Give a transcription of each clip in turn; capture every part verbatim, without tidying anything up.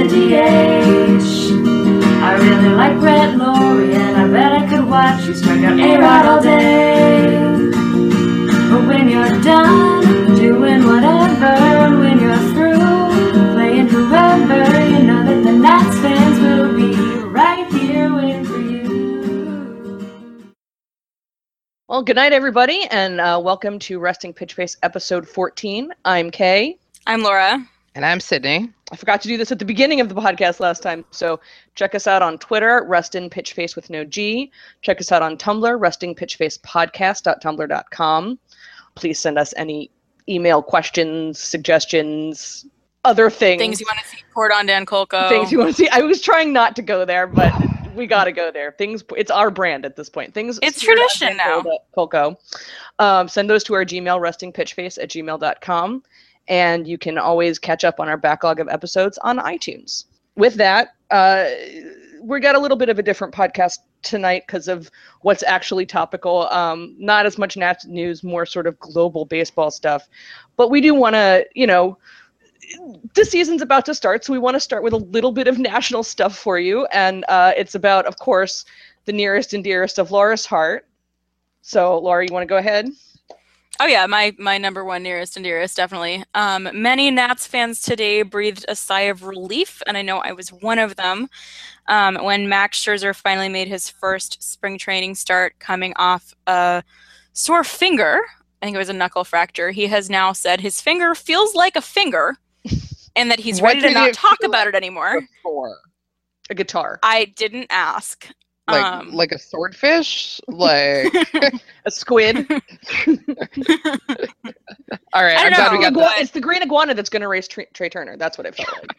the D H. I really like Brett Laurie, and I bet I could watch you strike out A-Rod all day. But when you're done doing whatever, when you're through playing whoever, you know that the Nats fans will be right here waiting for you. Well, good night, everybody, and uh, welcome to Resting Pitchface episode fourteen. I'm Kay. I'm Laura. And I'm Sydney. I forgot to do this at the beginning of the podcast last time. So check us out on Twitter, Restin Pitchface with no G. Check us out on Tumblr, resting pitchface podcast dot tumblr dot com. Please send us any email questions, suggestions, other things. Things you want to see poured on Dan Kolko. Things you want to see. I was trying not to go there, but we got to go there. Things. It's our brand at this point. Things. It's tradition now. Kolko. Um, send those to our Gmail, resting pitchface at gmail dot com. And you can always catch up on our backlog of episodes on iTunes. With that, uh, we got a little bit of a different podcast tonight because of what's actually topical. Um, not as much Nats news, more sort of global baseball stuff. But we do want to, you know, the season's about to start, so we want to start with a little bit of national stuff for you. And uh, it's about, of course, the nearest and dearest of Laura's heart. So, Laura, you want to go ahead? Oh yeah, my my number one nearest and dearest, definitely. Um, many Nats fans today breathed a sigh of relief, and I know I was one of them, um, when Max Scherzer finally made his first spring training start coming off a sore finger. I think it was a knuckle fracture. He has now said his finger feels like a finger and that he's ready to not talk about it anymore. Before? A guitar. I didn't ask. Like, um, like a swordfish? Like a squid? All right, I'm glad we got that. It's the green iguana that's going to race Trey, Trey Turner. That's what it feels like.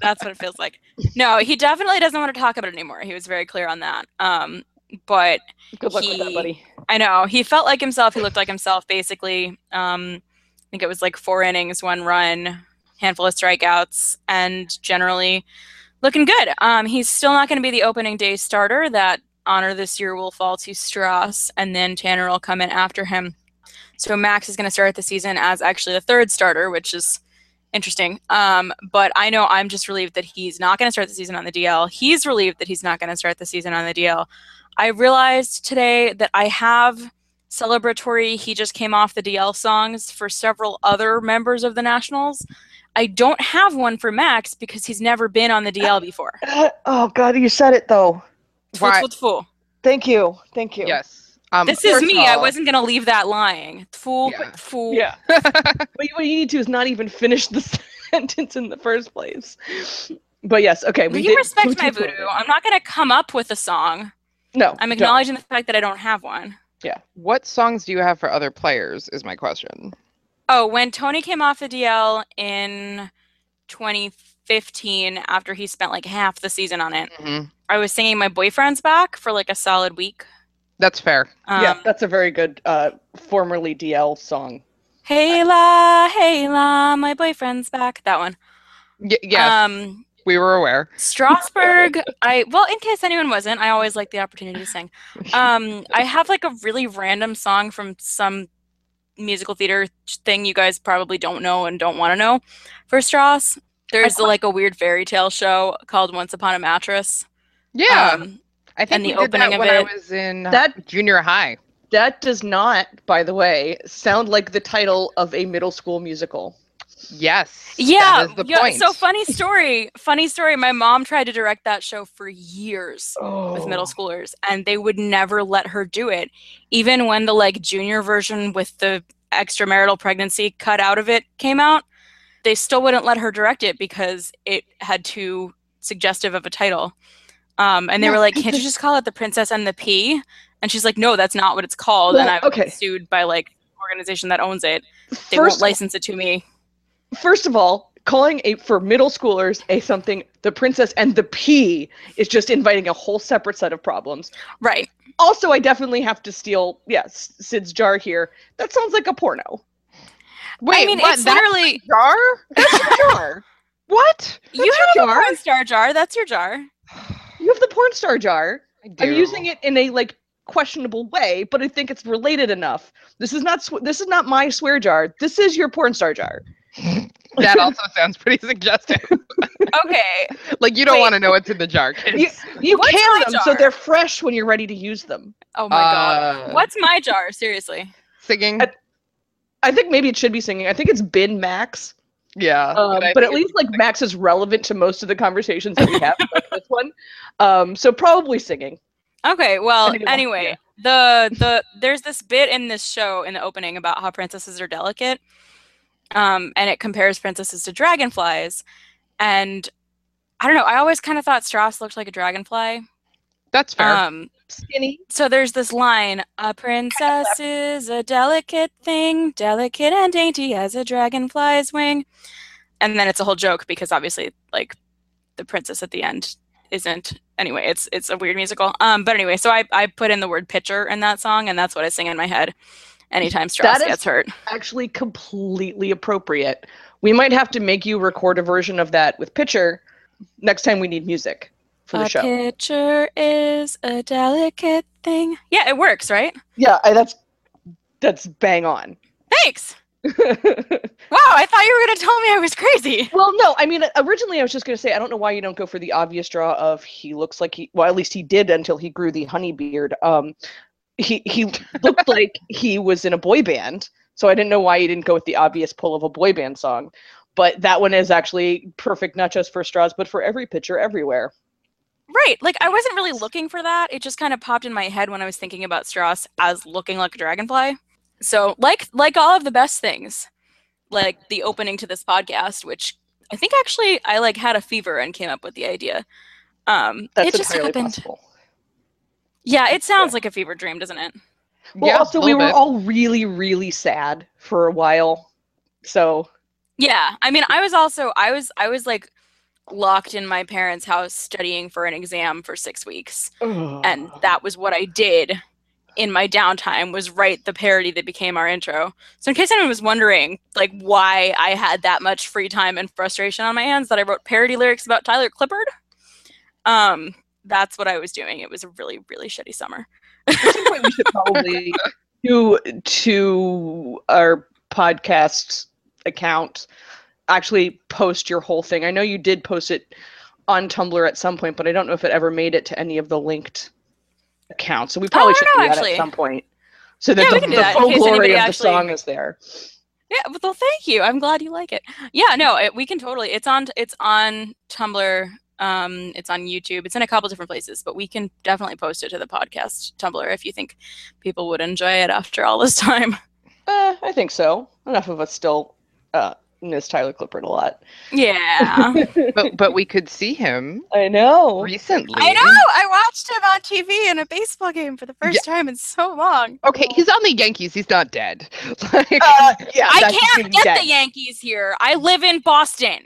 That's what it feels like. No, he definitely doesn't want to talk about it anymore. He was very clear on that. Um, but Good luck he, with that, buddy. I know. He felt like himself. He looked like himself, basically. Um, I think it was like four innings, one run, handful of strikeouts, and generally looking good. Um, he's still not going to be the opening day starter. That honor this year will fall to Strauss, and then Tanner will come in after him. So Max is going to start the season as actually the third starter, which is interesting. Um, but I know I'm just relieved that he's not going to start the season on the D L. He's relieved that he's not going to start the season on the D L. I realized today that I have celebratory "He Just Came Off the D L" songs for several other members of the Nationals. I don't have one for Max because he's never been on the D L before. Uh, oh, God, you said it, though. Tful, tful, tful. Thank you. Thank you. Yes. Um, this is me. All, I wasn't going to leave that lying. Tful, yeah. Tful. Yeah. What you need to is not even finish the sentence in the first place. But, yes, okay. We you did, respect tful, my tful, voodoo. I'm not going to come up with a song. No. I'm acknowledging don't. the fact that I don't have one. Yeah. What songs do you have for other players is my question. Oh, when Tony came off the D L in twenty fifteen, after he spent like half the season on it, mm-hmm. I was singing "My Boyfriend's Back" for like a solid week. That's fair. Um, yeah, that's a very good uh, formerly D L song. Hey la, hey la, my boyfriend's back. That one. Y- yes, um, we were aware. Strasburg. I well, in case anyone wasn't, I always like the opportunity to sing. Um, I have like a really random song from some musical theater thing you guys probably don't know and don't want to know. For Strauss, there's a, like a weird fairy tale show called Once Upon a Mattress. Yeah, um, I think and the opening that of when it, I was in that junior high. That does not, by the way, sound like the title of a middle school musical. Yes. Yeah. That is the yeah point. So funny story. Funny story. My mom tried to direct that show for years oh. with middle schoolers, and they would never let her do it. Even when the like junior version with the extramarital pregnancy cut out of it came out, they still wouldn't let her direct it because it had too suggestive of a title. Um, and they were like, "Can't you just call it The Princess and the Pea?" And she's like, "No, that's not what it's called." Well, and I've okay. been sued by like the organization that owns it. They First won't license it to me. First of all, calling a for middle schoolers a something, The Princess and the Pea, is just inviting a whole separate set of problems. Right. Also, I definitely have to steal, yes, yeah, Sid's jar here. That sounds like a porno. Wait, I mean, what? It's that's literally a jar? That's your jar. What? That's you have a porn star jar. That's your jar. You have the porn star jar. I do. I'm using it in a like questionable way, but I think it's related enough. This is not sw- this is not my swear jar. This is your porn star jar. That also sounds pretty suggestive. Okay. Like, you don't want to know what's in the jar. You, you can them jar? So they're fresh when you're ready to use them. Oh, my uh, God. What's my jar? Seriously. Singing? I, I think maybe it should be singing. I think it's been Max. Yeah. Um, but at least, like, singing. Max is relevant to most of the conversations that we have about this one. Um, so probably singing. Okay, well, anyway, the the there's this bit in this show in the opening about how princesses are delicate, um, and it compares princesses to dragonflies, and I don't know, I always kind of thought Strauss looked like a dragonfly. That's fair. Um, Skinny. So there's this line, a princess is a delicate thing, delicate and dainty as a dragonfly's wing, and then it's a whole joke because obviously, like, the princess at the end isn't. Anyway, it's it's a weird musical. Um, but anyway, so I, I put in the word pitcher in that song, and that's what I sing in my head anytime Strauss gets hurt. Actually completely appropriate. We might have to make you record a version of that with pitcher next time we need music for the show. A pitcher is a delicate thing. Yeah, it works, right? Yeah, I, that's that's bang on. Thanks. Wow, I thought you were going to tell me I was crazy. Well, no, I mean, originally I was just going to say, I don't know why you don't go for the obvious draw of he looks like he, well, at least he did until he grew the honey beard. Um, he, he looked like he was in a boy band, so I didn't know why you didn't go with the obvious pull of a boy band song. But that one is actually perfect, not just for Strauss, but for every pitcher everywhere. Right, like I wasn't really looking for that. It just kind of popped in my head when I was thinking about Strauss as looking like a dragonfly. So like like all of the best things, like the opening to this podcast, which I think actually I like had a fever and came up with the idea. Um, That's it just happened. Possible. Yeah, it sounds yeah. like a fever dream, doesn't it? Well, yeah, also we were bit. all really, really sad for a while. So yeah, I mean, I was also I was I was like locked in my parents' house studying for an exam for six weeks, Ugh. and that was what I did in my downtime, was write the parody that became our intro. So in case anyone was wondering, like, why I had that much free time and frustration on my hands that I wrote parody lyrics about Tyler Clippard, um, that's what I was doing. It was a really, really shitty summer. At some point, we should probably do to our podcast account, actually post your whole thing. I know you did post it on Tumblr at some point, but I don't know if it ever made it to any of the linked account, so we probably oh, should know, do that actually. At some point, so that yeah, the, the that full glory of actually... the song is there. Yeah, well, thank you. I'm glad you like it. Yeah, no, it, we can totally. It's on. It's on Tumblr. Um, it's on YouTube. It's in a couple different places, but we can definitely post it to the podcast Tumblr if you think people would enjoy it after all this time. Uh, I think so. Enough of us still uh, miss Tyler Clippard a lot. Yeah, but but we could see him. I know. Recently, I know. I watched him on T V in a baseball game for the first yeah. time in so long. Okay, he's on the Yankees. He's not dead. Like, uh, yeah, I can't get dead. The Yankees here. I live in Boston.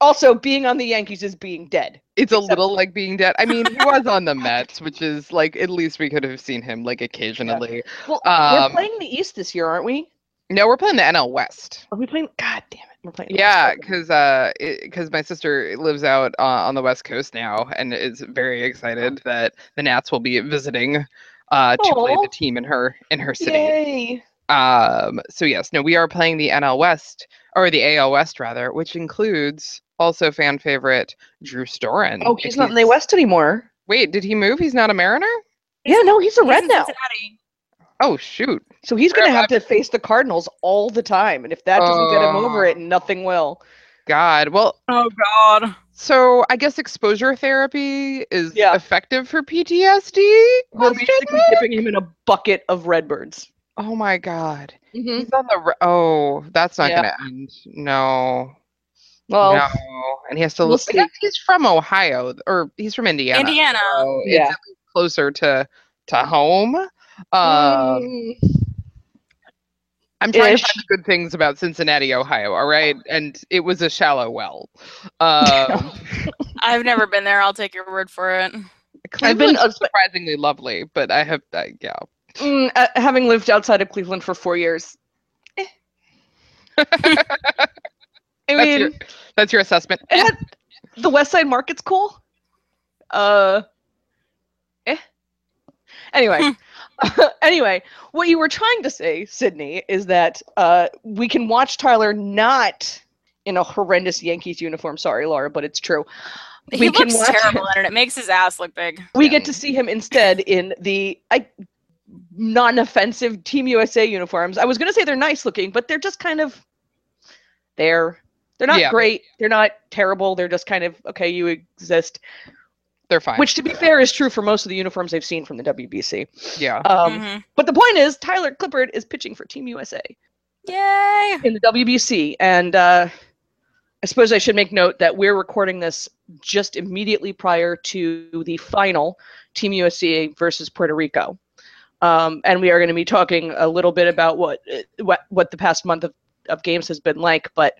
Also, being on the Yankees is being dead. It's Except a little like being dead. I mean, he was on the Mets, which is like at least we could have seen him like occasionally. Yeah. Well, um, we're playing the East this year, aren't we? No, we're playing the N L West. Are we playing? God damn it. We're playing yeah, because uh, because my sister lives out uh, on the West Coast now and is very excited that the Nats will be visiting uh, to play the team in her in her city. Yay. Um. So yes, no, we are playing the N L West, or the A L West rather, which includes also fan favorite Drew Storen. Oh, he's not he's... in the West anymore. Wait, did he move? He's not a Mariner? He's yeah, in, no, he's a he's Red now. Cincinnati. Oh, shoot. So he's going to have to face the Cardinals all the time. And if that doesn't uh, get him over it, nothing will. God. Well. Oh, God. So I guess exposure therapy is yeah. effective for P T S D? We're basically dipping him in a bucket of Redbirds. Oh, my God. Mm-hmm. He's on the re- oh, that's not yeah. going to end. No. Well, no. And he has to we'll look. I guess he's from Ohio, or he's from Indiana. Indiana. So yeah. It's closer to, to home. Um, I'm trying Ish. to find the good things about Cincinnati, Ohio, all right? And it was a shallow well. Um, I've never been there. I'll take your word for it. Cleveland's I've been uh, surprisingly lovely, but I have, uh, yeah. Mm, uh, having lived outside of Cleveland for four years. Eh. I mean, that's your, that's your assessment. Eh. Had, the West Side Market's cool. Uh, eh. Anyway. Uh, anyway, what you were trying to say, Sydney, is that uh, we can watch Tyler not in a horrendous Yankees uniform. Sorry, Laura, but it's true. He we looks can terrible, and it makes his ass look big. We yeah. get to see him instead in the I, non-offensive Team U S A uniforms. I was going to say they're nice looking, but they're just kind of there. They're not yeah. great. They're not terrible. They're just kind of, okay, you exist. They're fine. Which, to be fair, is true for most of the uniforms I've seen from the W B C. Yeah. Um, mm-hmm. But the point is, Tyler Clippard is pitching for Team U S A. Yay! In the W B C. And uh, I suppose I should make note that we're recording this just immediately prior to the final Team U S A versus Puerto Rico. Um, and we are going to be talking a little bit about what what, what the past month of, of games has been like. But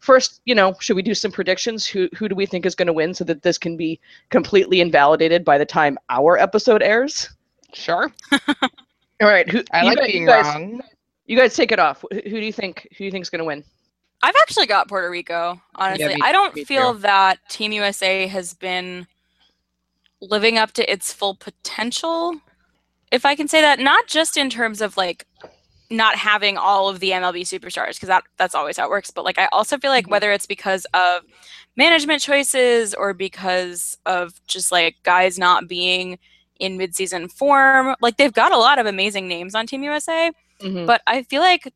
first, you know, should we do some predictions? Who who do we think is going to win so that this can be completely invalidated by the time our episode airs? Sure. All right. Who, I like guys, being you guys, wrong. You guys take it off. Who, who do you think? Who do you think is going to win? I've actually got Puerto Rico. Honestly, yeah, me, I don't feel too. that Team U S A has been living up to its full potential. If I can say that, not just in terms of like not having all of the M L B superstars, because that, that's always how it works. But like, I also feel like whether it's because of management choices or because of just like guys not being in midseason form, like they've got a lot of amazing names on Team U S A, mm-hmm. but I feel like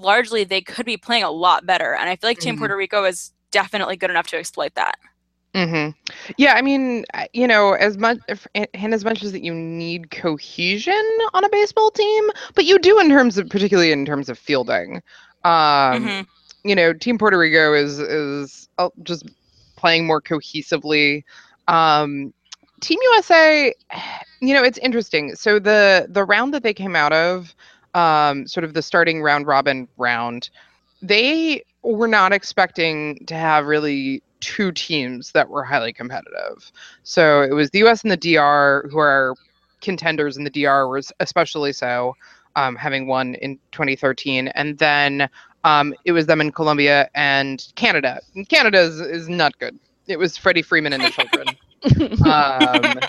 largely they could be playing a lot better. And I feel like Team mm-hmm. Puerto Rico is definitely good enough to exploit that. Mm-hmm. Yeah, I mean, you know, as much and as much as that you need cohesion on a baseball team, but you do in terms of, particularly in terms of fielding. Um, mm-hmm. You know, Team Puerto Rico is is just playing more cohesively. Um, Team U S A, you know, it's interesting. So the the round that they came out of, um, sort of the starting round robin round, they were not expecting to have really two teams that were highly competitive. So it was the U S and the D R who are contenders, and the D R was especially so, um, having won in twenty thirteen. And then um, it was them in Colombia and Canada. And Canada is, is not good. It was Freddie Freeman and the children. um,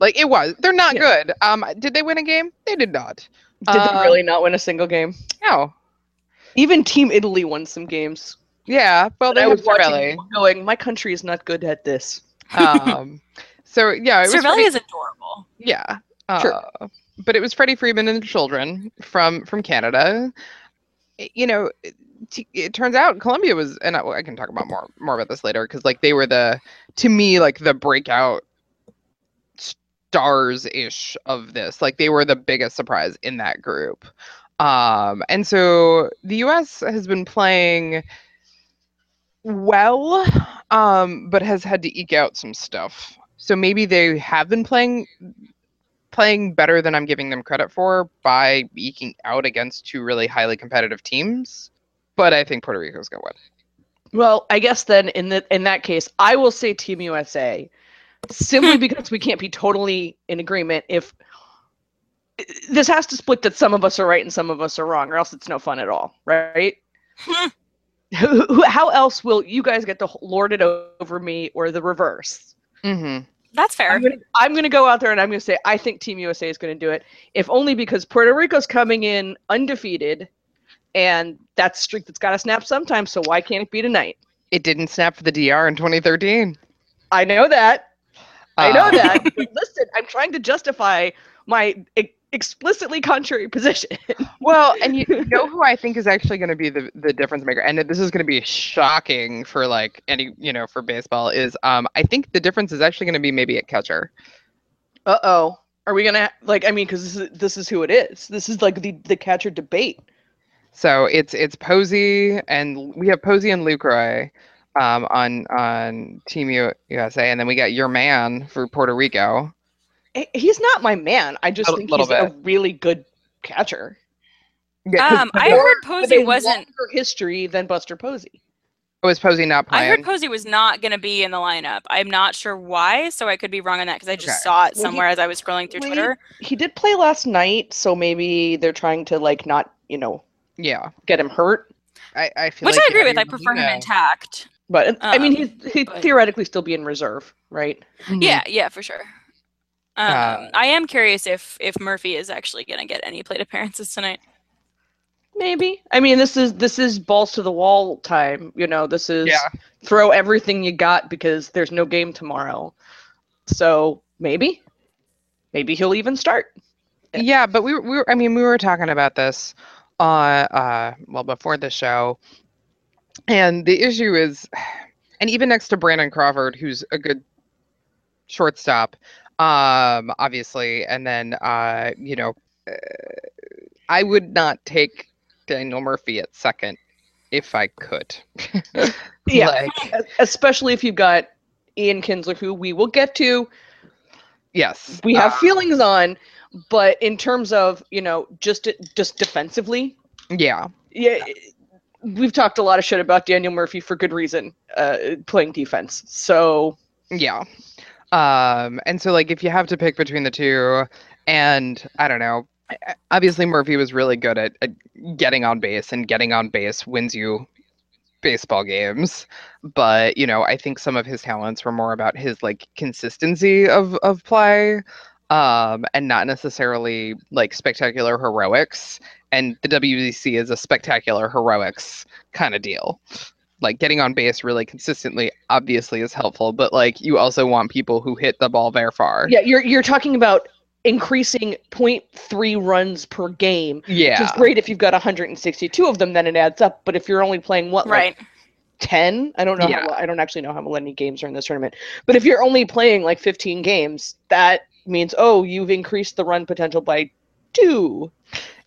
like it was. They're not yeah. good. Um, did they win a game? They did not. Did um, they really not win a single game? No. Even Team Italy won some games. Yeah, well, they I was Cervelli. watching, going, my country is not good at this. Um, so yeah, it was Cervelli is adorable. Yeah, uh, sure. But it was Freddie Freeman and the children from from Canada. You know, it, it turns out Colombia was, and I, I can talk about more more about this later because like they were the, to me, like the breakout stars ish of this. Like they were the biggest surprise in that group, um, and so the U S has been playing well, um, but has had to eke out some stuff. So maybe they have been playing playing better than I'm giving them credit for by eking out against two really highly competitive teams. But I think Puerto Rico's gonna win. Well, I guess then in the in that case, I will say Team U S A, simply because we can't be totally in agreement. If this has to split, that some of us are right and some of us are wrong, or else it's no fun at all, right? How else will you guys get to lord it over me, or the reverse? Mm-hmm. That's fair. I'm gonna, I'm gonna go out there and I'm gonna say I think Team U S A is gonna do it, if only because Puerto Rico's coming in undefeated, and that's a streak that's gotta snap sometime. So why can't it be tonight? It didn't snap for the D R in twenty thirteen. I know that. Uh. I know that. But listen, I'm trying to justify my explicitly contrary position. Well, and you know who I think is actually going to be the, the difference maker, and this is going to be shocking for like any, you know, for baseball, is um I think the difference is actually going to be maybe at catcher. Uh-oh. Are we going to, like, I mean, because this is, this is who it is. This is like the, the catcher debate. So it's it's Posey, and we have Posey and Lucroy um on on Team U S A, and then we got your man for Puerto Rico. He's not my man. I just a think he's bit. a really good catcher. Yeah, um, I heard Posey wasn't for history than Buster Posey. Oh, is Posey not playing? I heard Posey was not going to be in the lineup. I'm not sure why, so I could be wrong on that because I just okay. saw it somewhere well, he, as I was scrolling through well, Twitter. He, he did play last night, so maybe they're trying to like not, you know, yeah, get him hurt. I, I feel which like I agree with. I prefer him know. intact. But um, I mean, he's, he'd but... theoretically still be in reserve, right? Mm-hmm. Yeah, yeah, for sure. Um, uh, I am curious if, if Murphy is actually going to get any plate appearances tonight. Maybe. I mean, this is this is balls to the wall time. You know, this is yeah. throw everything you got because there's no game tomorrow. So maybe, maybe he'll even start. Yeah, but we we were, I mean, we were talking about this uh uh well before the show, and the issue is, and even next to Brandon Crawford, who's a good shortstop, um, obviously, and then uh, you know, uh, I would not take Daniel Murphy at second if I could. Yeah, like, especially if you've got Ian Kinsler, who we will get to. Yes, we have uh, feelings on, but in terms of, you know, just just defensively. Yeah. Yeah. We've talked a lot of shit about Daniel Murphy for good reason, uh, playing defense. So yeah. Um, and so like if you have to pick between the two, and I don't know, obviously Murphy was really good at, at getting on base, and getting on base wins you baseball games, but you know, I think some of his talents were more about his like consistency of of play, um, and not necessarily like spectacular heroics, and the W B C is a spectacular heroics kind of deal. Like getting on base really consistently obviously is helpful, but like you also want people who hit the ball very far. Yeah, you're you're talking about increasing zero point three runs per game. Yeah. Which is great if you've got one hundred sixty-two of them, then it adds up. But if you're only playing, what, right. like ten? I don't know. Yeah. How, I don't actually know how many games are in this tournament. But if you're only playing like fifteen games, that means, oh, you've increased the run potential by two.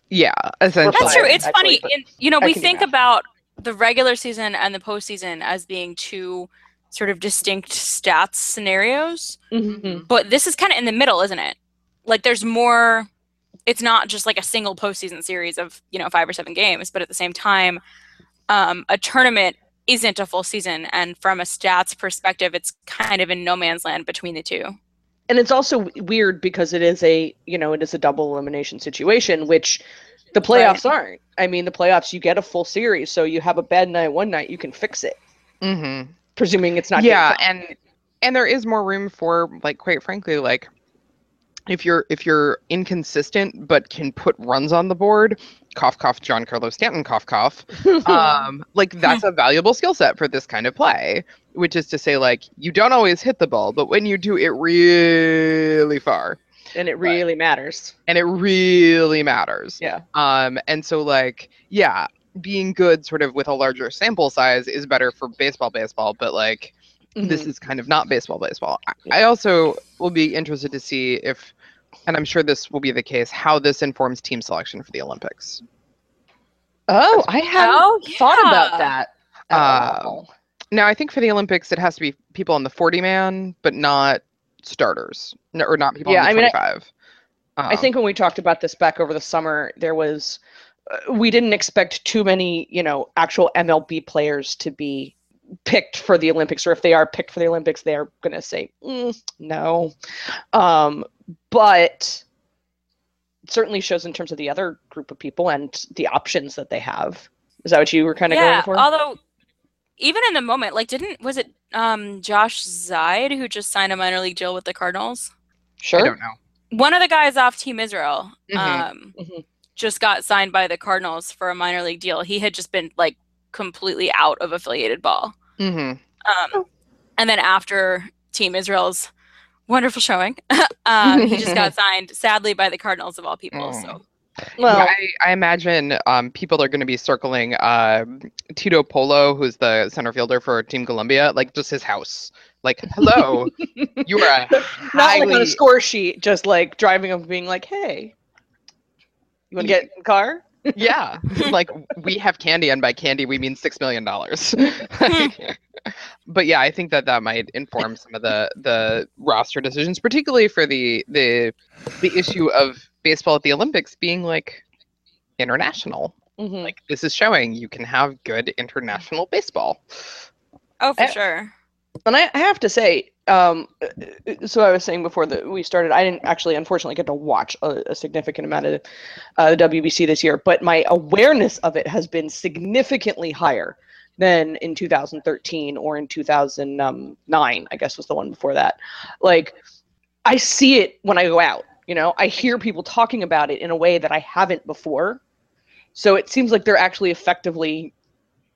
Yeah. Essentially. That's true. It's actually funny. In, you know, I we think about the regular season and the postseason as being two sort of distinct stats scenarios. Mm-hmm. But this is kind of in the middle, isn't it? Like there's more, it's not just like a single postseason series of, you know, five or seven games, but at the same time, um, a tournament isn't a full season. And from a stats perspective, it's kind of in no man's land between the two. And it's also weird because it is a, you know, it is a double elimination situation, which the playoffs right. aren't. I mean, the playoffs, you get a full series. So you have a bad night one night, you can fix it. Mm-hmm. Presuming it's not. Yeah. And, and there is more room for, like, quite frankly, like, If you're if you're inconsistent but can put runs on the board, cough cough Giancarlo Stanton cough cough, um, like that's a valuable skill set for this kind of play, which is to say like you don't always hit the ball, but when you do, it really far, and it really but, matters, and it really matters. Yeah. Um. And so like yeah, being good sort of with a larger sample size is better for baseball baseball, but like. Mm-hmm. This is kind of not baseball baseball. I also will be interested to see if, and I'm sure this will be the case, how this informs team selection for the Olympics. Oh, I hadn't oh, yeah. thought about that. Uh, now, I think for the Olympics, it has to be people on the forty man, but not starters, no, or not people yeah, on the I twenty-five. Mean, I, um, I think when we talked about this back over the summer, there was, uh, we didn't expect too many, you know, actual M L B players to be picked for the Olympics, or if they are picked for the Olympics, they're going to say, mm, no. Um, but it certainly shows in terms of the other group of people and the options that they have. Is that what you were kind of yeah, going for? Although even in the moment, like didn't, was it um, Josh Zeid who just signed a minor league deal with the Cardinals? Sure. I don't know. One of the guys off Team Israel mm-hmm. Um, mm-hmm. just got signed by the Cardinals for a minor league deal. He had just been like, completely out of affiliated ball. Mm-hmm. Um, and then after Team Israel's wonderful showing, um, he just got signed, sadly, by the Cardinals of all people. Mm. So, well, yeah, I, I imagine um, people are going to be circling uh, Tito Polo, who's the center fielder for Team Colombia, like just his house. Like, hello, you are a highly... not like on a score sheet, just like driving up and being like, hey, you want to yeah. get in the car? Yeah, like we have candy, and by candy we mean six million dollars. But yeah, I think that that might inform some of the the roster decisions, particularly for the the the issue of baseball at the Olympics being like international. Mm-hmm. Like this is showing you can have good international baseball. Oh, for I, sure. And I, I have to say, um, so I was saying before that we started, I didn't actually, unfortunately, get to watch a, a significant amount of uh, the W B C this year, but my awareness of it has been significantly higher than in two thousand thirteen or in two thousand nine, I guess was the one before that. Like, I see it when I go out, you know, I hear people talking about it in a way that I haven't before. So it seems like they're actually effectively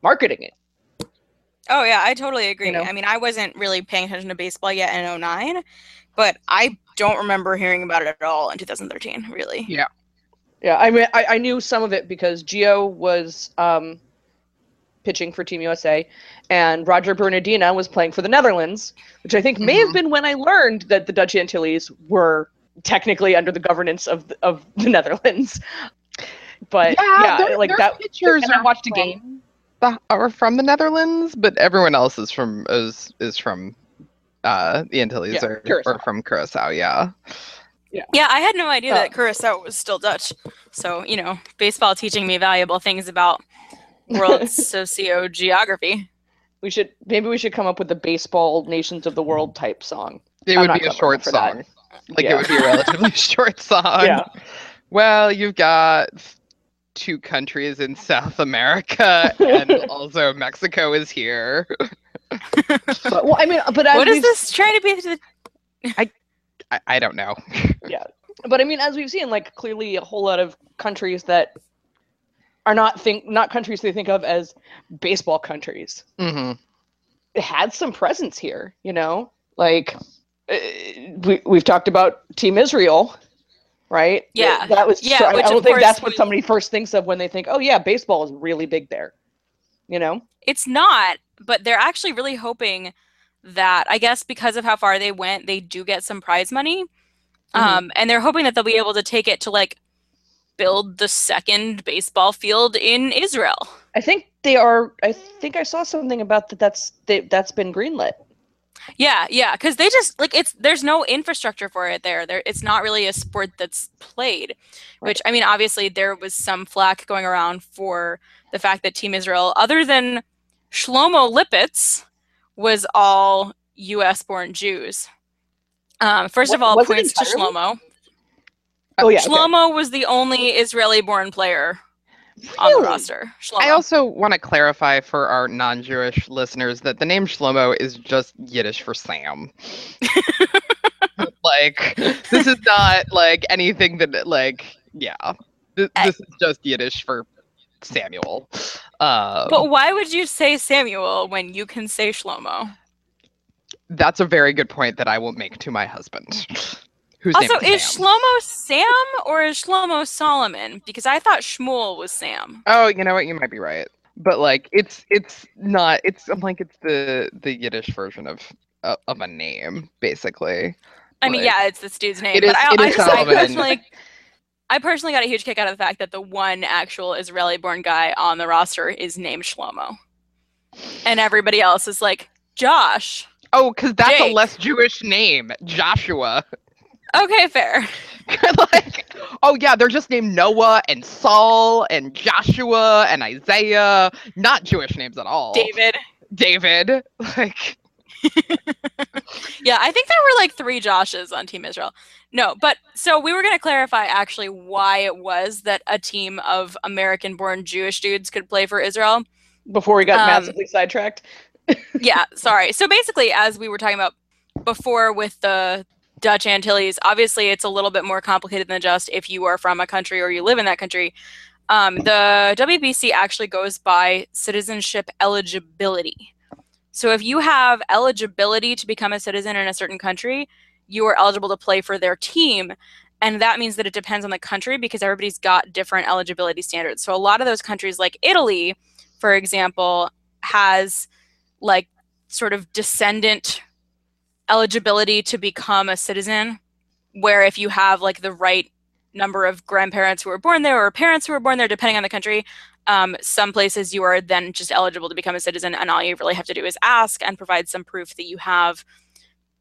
marketing it. Oh, yeah, I totally agree. You know? I mean, I wasn't really paying attention to baseball yet in oh nine, but I don't remember hearing about it at all in two thousand thirteen, really. Yeah. Yeah, I mean, I, I knew some of it because Gio was um, pitching for Team U S A, and Roger Bernardina was playing for the Netherlands, which I think mm-hmm. may have been when I learned that the Dutch Antilles were technically under the governance of the, of the Netherlands. But, yeah, yeah their, like their that pictures I watched a game. The, are from the Netherlands, but everyone else is from is is from uh, the Antilles yeah, or, or from Curacao. Yeah, yeah. Yeah, I had no idea uh, that Curacao was still Dutch. So you know, baseball teaching me valuable things about world socio geography. We should maybe we should come up with a baseball nations of the world type song. It I'm would be a short song. That. Like yeah. it would be a relatively short song. Yeah. Well, you've got two countries in South America, and also Mexico is here. But, well, I mean, but as what is this trying to be? To the... I, I, I don't know. Yeah, but I mean, as we've seen, like clearly a whole lot of countries that are not think not countries they think of as baseball countries mm-hmm. had some presence here. You know, like uh, we we've talked about Team Israel. Right? Yeah. That was. Yeah, I, I don't think that's what somebody first thinks of when they think, oh, yeah, baseball is really big there. You know? It's not, but they're actually really hoping that, I guess because of how far they went, they do get some prize money. Mm-hmm. Um, and they're hoping that they'll be able to take it to, like, build the second baseball field in Israel. I think they are, I think I saw something about that that's, they, that's been greenlit. Yeah, yeah, because they just like it's there's no infrastructure for it there. There, it's not really a sport that's played, right. Which I mean, obviously there was some flack going around for the fact that Team Israel, other than Shlomo Lippitz, was all U S born Jews. Um, first what, of all, points to Shlomo. Oh yeah, Shlomo okay. was the only Israeli-born player. Really? On the roster. Shlomo. I also want to clarify for our non-Jewish listeners that the name Shlomo is just Yiddish for Sam. Like, this is not, like, anything that, like, yeah. This, I, this is just Yiddish for Samuel. Um, but why would you say Samuel when you can say Shlomo? That's a very good point that I will make to my husband. Whose also, is, is Sam. Shlomo Sam or is Shlomo Solomon? Because I thought Shmuel was Sam. Oh, you know what? You might be right. But like, it's it's not. It's I'm like it's the the Yiddish version of uh, of a name, basically. I like, mean, yeah, it's this dude's name. It but is, I, it I, is I, just, I personally, I personally got a huge kick out of the fact that the one actual Israeli-born guy on the roster is named Shlomo, and everybody else is like Josh. Oh, because that's Jake. A less Jewish name, Joshua. Okay, fair. Like, oh yeah, they're just named Noah and Saul and Joshua and Isaiah. Not Jewish names at all. David. David. Like. Yeah, I think there were like three Joshes on Team Israel. No, but so we were going to clarify actually why it was that a team of American-born Jewish dudes could play for Israel. Before we got um, massively sidetracked. Yeah, sorry. So basically, as we were talking about before with the Dutch Antilles, obviously it's a little bit more complicated than just if you are from a country or you live in that country. Um, the W B C actually goes by citizenship eligibility. So if you have eligibility to become a citizen in a certain country, you are eligible to play for their team. And that means that it depends on the country because everybody's got different eligibility standards. So a lot of those countries, like Italy, for example, has like sort of descendant eligibility to become a citizen, where if you have like the right number of grandparents who were born there or parents who were born there, depending on the country, um, some places you are then just eligible to become a citizen, and all you really have to do is ask and provide some proof that you have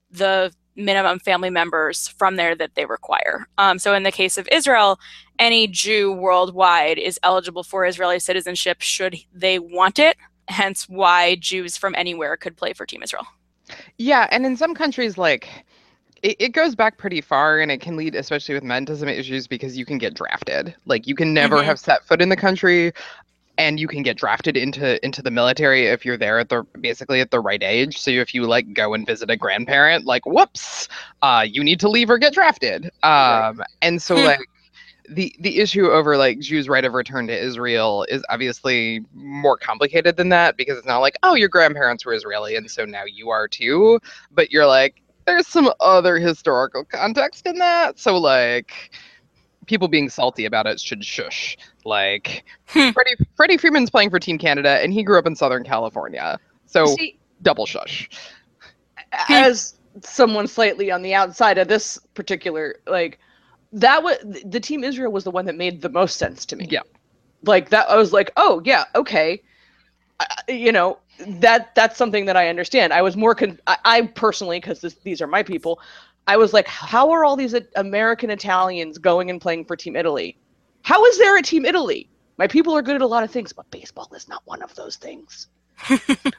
the minimum family members from there that they require. Um, so in the case of Israel, any Jew worldwide is eligible for Israeli citizenship should they want it, hence why Jews from anywhere could play for Team Israel. Yeah, and in some countries, like, it, it goes back pretty far, and it can lead, especially with men, to some issues because you can get drafted. Like, you can never mm-hmm. have set foot in the country, and you can get drafted into into the military if you're there at the basically at the right age. So if you, like, go and visit a grandparent, like, whoops, uh, you need to leave or get drafted. Um, right. And so, like, the the issue over like Gio's right of return to Israel is obviously more complicated than that, because it's not like, oh, your grandparents were Israeli and so now you are too, but you're like, there's some other historical context in that. So like, people being salty about it should shush. Like, Freddie, Freddie Freeman's playing for Team Canada and he grew up in Southern California. So See, double shush. As someone slightly on the outside of this particular, like, that was the Team Israel was the one that made the most sense to me. Yeah. Like that, I was like, oh yeah, okay. I, you know, that that's something that I understand. I was more, con I, I personally, cause this, these are my people. I was like, how are all these American Italians going and playing for Team Italy? How is there a Team Italy? My people are good at a lot of things, but baseball is not one of those things.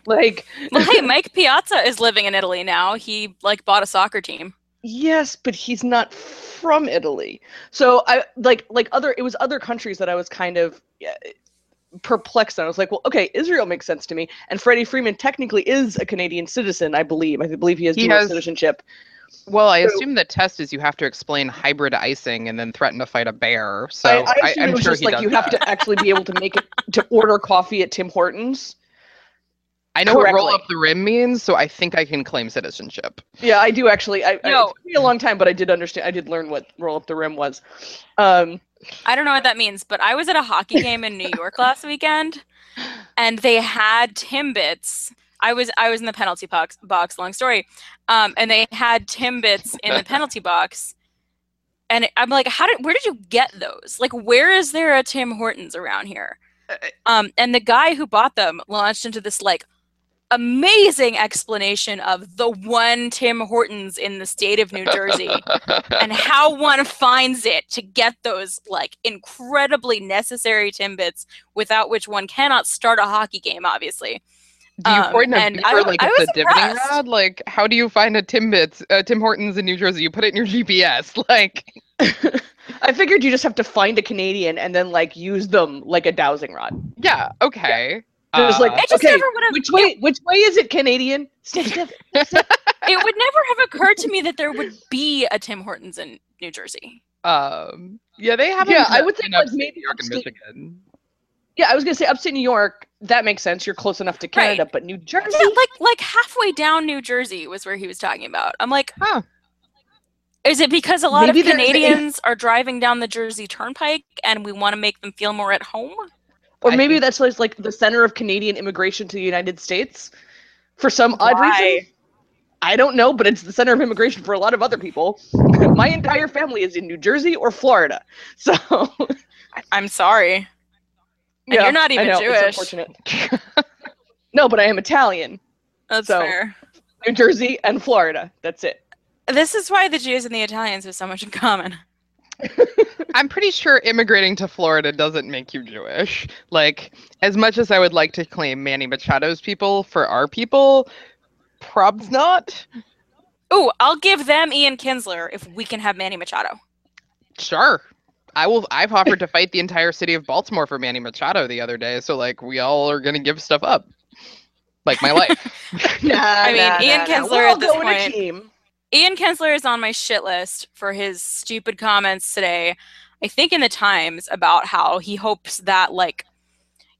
Like, well, hey, Mike Piazza is living in Italy now. He like bought a soccer team. Yes, but he's not from Italy. So I like like other it was other countries that I was kind of yeah, perplexed on. I was like, well, okay, Israel makes sense to me. And Freddie Freeman technically is a Canadian citizen, I believe. I believe he has he dual has, citizenship. Well, I so, assume the test is you have to explain hybrid icing and then threaten to fight a bear. So I, I assume I, I'm it was sure just like you that. have to actually be able to make it to order coffee at Tim Hortons. I know Correctly. what roll up the rim means, so I think I can claim citizenship. Yeah, I do actually. I, no. I, it took me a long time, but I did understand. I did learn what roll up the rim was. Um, I don't know what that means, but I was at a hockey game in New York last weekend, and they had Timbits. I was I was in the penalty box. box long story, um, and they had Timbits in the penalty box, and I'm like, how did? Where did you get those? Like, where is there a Tim Hortons around here? Um, and the guy who bought them launched into this like amazing explanation of the one Tim Hortons in the state of New Jersey and how one finds it to get those like incredibly necessary Timbits without which one cannot start a hockey game, obviously. Do you um, point a beaver I, like I it's a divining rod? Like, how do you find a Timbits, uh, Tim Hortons in New Jersey? You put it in your G P S, like. I figured you just have to find a Canadian and then like use them like a dowsing rod. Yeah. Okay. Yeah. There's uh, like, I just okay, never would have, which way? It, which way is it, Canadian? Stay stiff. Stay stiff. It would never have occurred to me that there would be a Tim Hortons in New Jersey. Um, yeah, they haven't. Yeah, I would think like maybe upstate, Michigan. Yeah, I was gonna say upstate New York. That makes sense. You're close enough to Canada, right. But New Jersey, yeah, like like halfway down New Jersey was where he was talking about. I'm like, huh. Is it because a lot maybe of Canadians are driving down the Jersey Turnpike and we want to make them feel more at home? Or maybe that's like the center of Canadian immigration to the United States for some Why? odd reason. I don't know, but it's the center of immigration for a lot of other people. My entire family is in New Jersey or Florida. So I'm sorry. And yeah, you're not even I know, Jewish. It's unfortunate. No, but I am Italian. That's so, fair. New Jersey and Florida. That's it. This is why the Jews and the Italians have so much in common. I'm pretty sure immigrating to Florida doesn't make you Jewish. Like, as much as I would like to claim Manny Machado's people for our people, probs not. Oh, I'll give them Ian Kinsler if we can have Manny Machado. Sure. I will. I've offered to fight the entire city of Baltimore for Manny Machado the other day. So, like, we all are going to give stuff up. Like, my life. nah, I mean, nah, Ian nah, Kinsler nah. We're all at this going point. A team. Ian Kinsler is on my shit list for his stupid comments today, I think in the Times, about how he hopes that like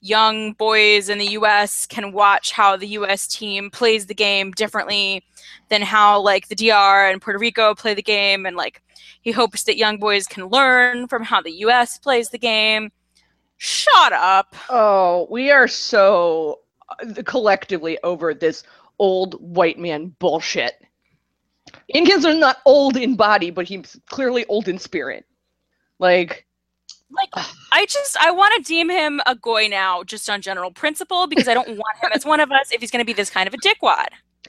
young boys in the U S can watch how the U S team plays the game differently than how like the D R and Puerto Rico play the game, and like he hopes that young boys can learn from how the U S plays the game. Shut up. Oh, we are so collectively over this old white man bullshit. Ian Kinsler is not old in body, but he's clearly old in spirit. Like, like I just, I want to deem him a goy now just on general principle, because I don't want him as one of us if he's going to be this kind of a dickwad.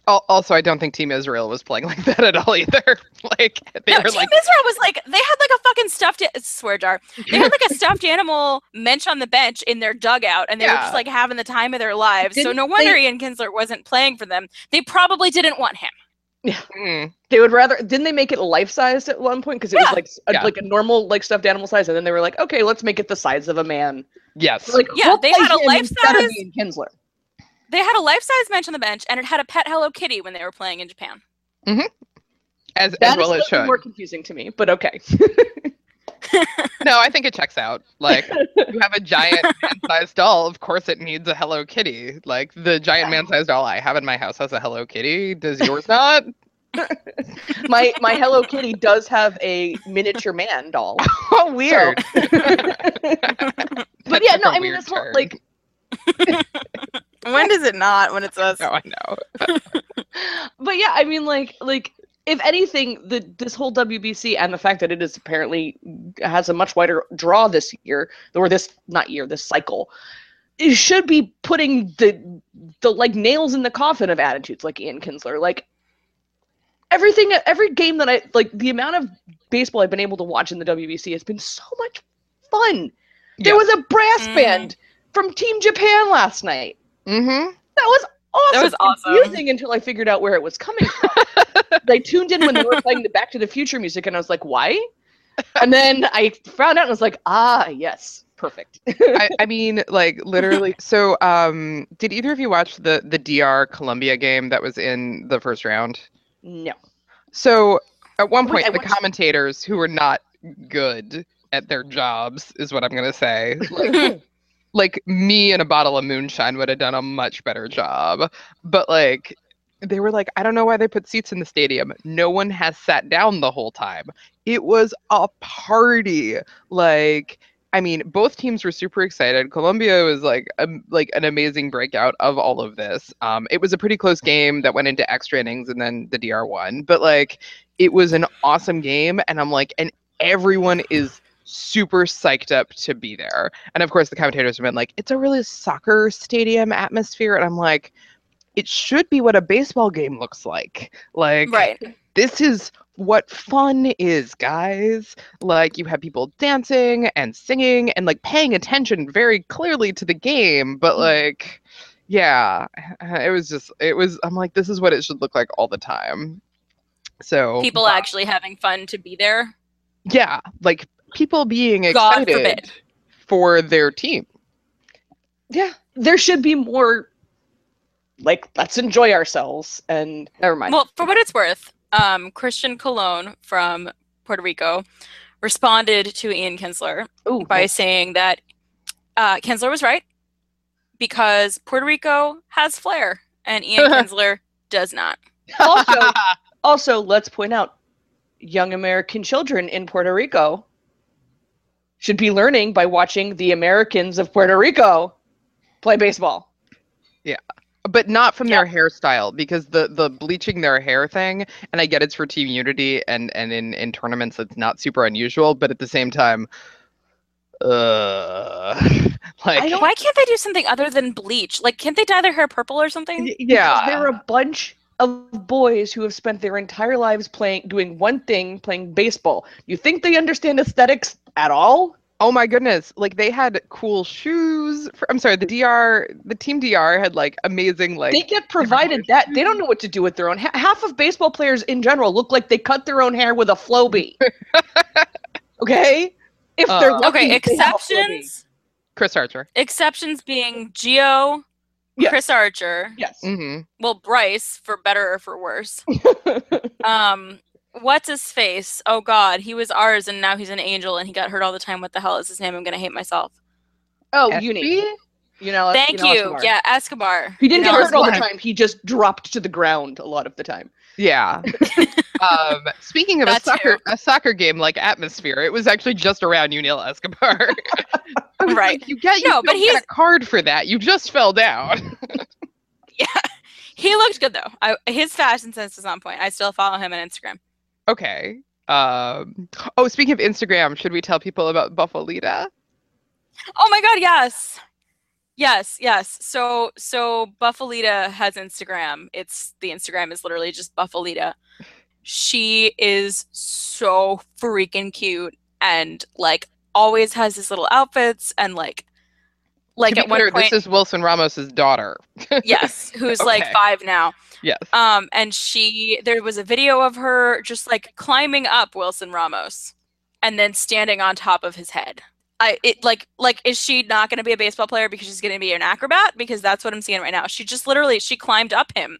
Also, I don't think Team Israel was playing like that at all either. Like, they no, were Team like... Israel was like, they had like a fucking stuffed, swear jar, they had like a stuffed animal mensch on the bench in their dugout, and they yeah. were just like having the time of their lives. Didn't so no wonder they... Ian Kinsler wasn't playing for them. They probably didn't want him. Yeah, mm. They would rather. Didn't they make it life sized at one point? Because it yeah. was like a, yeah. like a normal like stuffed animal size, and then they were like, okay, let's make it the size of a man. Yes. Like, yeah, they had a life size. Kinsler. They had a life size bench on the bench, and it had a pet Hello Kitty when they were playing in Japan. Mm-hmm. As, as well as should. More confusing to me, but okay. No, I think it checks out. Like, you have a giant man-sized doll, of course it needs a Hello Kitty. Like, the giant man-sized doll I have in my house has a Hello Kitty. Does yours not? my my Hello Kitty does have a miniature man doll. Oh, weird. So. But yeah, no, I mean, it's what, like... When does it not? When it's us? No, I know. But yeah, I mean, like, like if anything, the this whole W B C and the fact that it is apparently has a much wider draw this year, or this not year, this cycle, it should be putting the the like nails in the coffin of attitudes, like Ian Kinsler, like. Everything, every game that I, like, the amount of baseball I've been able to watch in the W B C has been so much fun. Yeah. There was a brass mm. band from Team Japan last night. Mm-hmm. That was awesome. That was awesome. Confusing until I figured out where it was coming from. I tuned in when they were playing the Back to the Future music, and I was like, why? And then I found out, and I was like, ah, yes. Perfect. I, I mean, like, literally. So, um, did either of you watch the, the D R Colombia game that was in the first round? No. So at one point, Wait, the watched... commentators who were not good at their jobs is what I'm going to say. Like, like me and a bottle of moonshine would have done a much better job. But like they were like, I don't know why they put seats in the stadium. No one has sat down the whole time. It was a party. Like, I mean, both teams were super excited. Colombia was like a, like an amazing breakout of all of this. Um, it was a pretty close game that went into extra innings, and then the D R won. But like, it was an awesome game, and I'm like, and everyone is super psyched up to be there. And of course, the commentators have been like, it's a really soccer stadium atmosphere, and I'm like, it should be what a baseball game looks like. Like, right. This is what fun is, guys. Like, you have people dancing and singing and like paying attention very clearly to the game. But like, yeah, it was just, it was, I'm like, this is what it should look like all the time. So people wow. actually having fun to be there. Yeah. Like people being God excited forbid. For their team. Yeah. There should be more like, let's enjoy ourselves and never mind. Well, for what it's worth, Um, Christian Colon from Puerto Rico responded to Ian Kinsler Ooh, by nice. saying that uh, Kinsler was right because Puerto Rico has flair and Ian Kinsler does not. Also, also, let's point out young American children in Puerto Rico should be learning by watching the Americans of Puerto Rico play baseball. Yeah. But not from yeah. their hairstyle, because the, the bleaching their hair thing, and I get it's for team unity, and, and in, in tournaments it's not super unusual, but at the same time, uh, like... Why can't they do something other than bleach? Like, can't they dye their hair purple or something? Yeah. Because they're a bunch of boys who have spent their entire lives playing, doing one thing, playing baseball. You think they understand aesthetics at all? Oh my goodness. Like they had cool shoes. For, I'm sorry, the D R, the team D R had like amazing, like. They get provided that. Shoes. They don't know what to do with their own hair. Half of baseball players in general look like they cut their own hair with a Flowbee. Okay? If uh, they're lucky, okay, exceptions. They Chris Archer. Exceptions being Gio, yes. Chris Archer. Yes. Mm-hmm. Well, Bryce, for better or for worse. um. What's his face? Oh God, he was ours and now he's an angel and he got hurt all the time. What the hell is his name? I'm gonna hate myself. Oh, Uni. You know. Thank you. Know, you. Escobar. Yeah, Escobar. He didn't you know, get hurt all the time. He just dropped to the ground a lot of the time. Yeah. um, speaking of a soccer, a soccer game like atmosphere, it was actually just around Yunel Escobar. Right. Like, you get you no, but he's... got a card for that. You just fell down. Yeah. He looked good though. I, his fashion sense is on point. I still follow him on Instagram. Okay. Um, oh, speaking of Instagram, should we tell people about Buffalita? Oh my God, yes. Yes, yes. So so Buffalita has Instagram. It's the Instagram is literally just Buffalita. She is so freaking cute and like always has these little outfits and like like at one clear, point this is Wilson Ramos's daughter. Yes, who's okay. like five now. Yes. Um, and she, there was a video of her just like climbing up Wilson Ramos and then standing on top of his head. I, it like, like, is she not going to be a baseball player because she's going to be an acrobat? Because that's what I'm seeing right now. She just literally, she climbed up him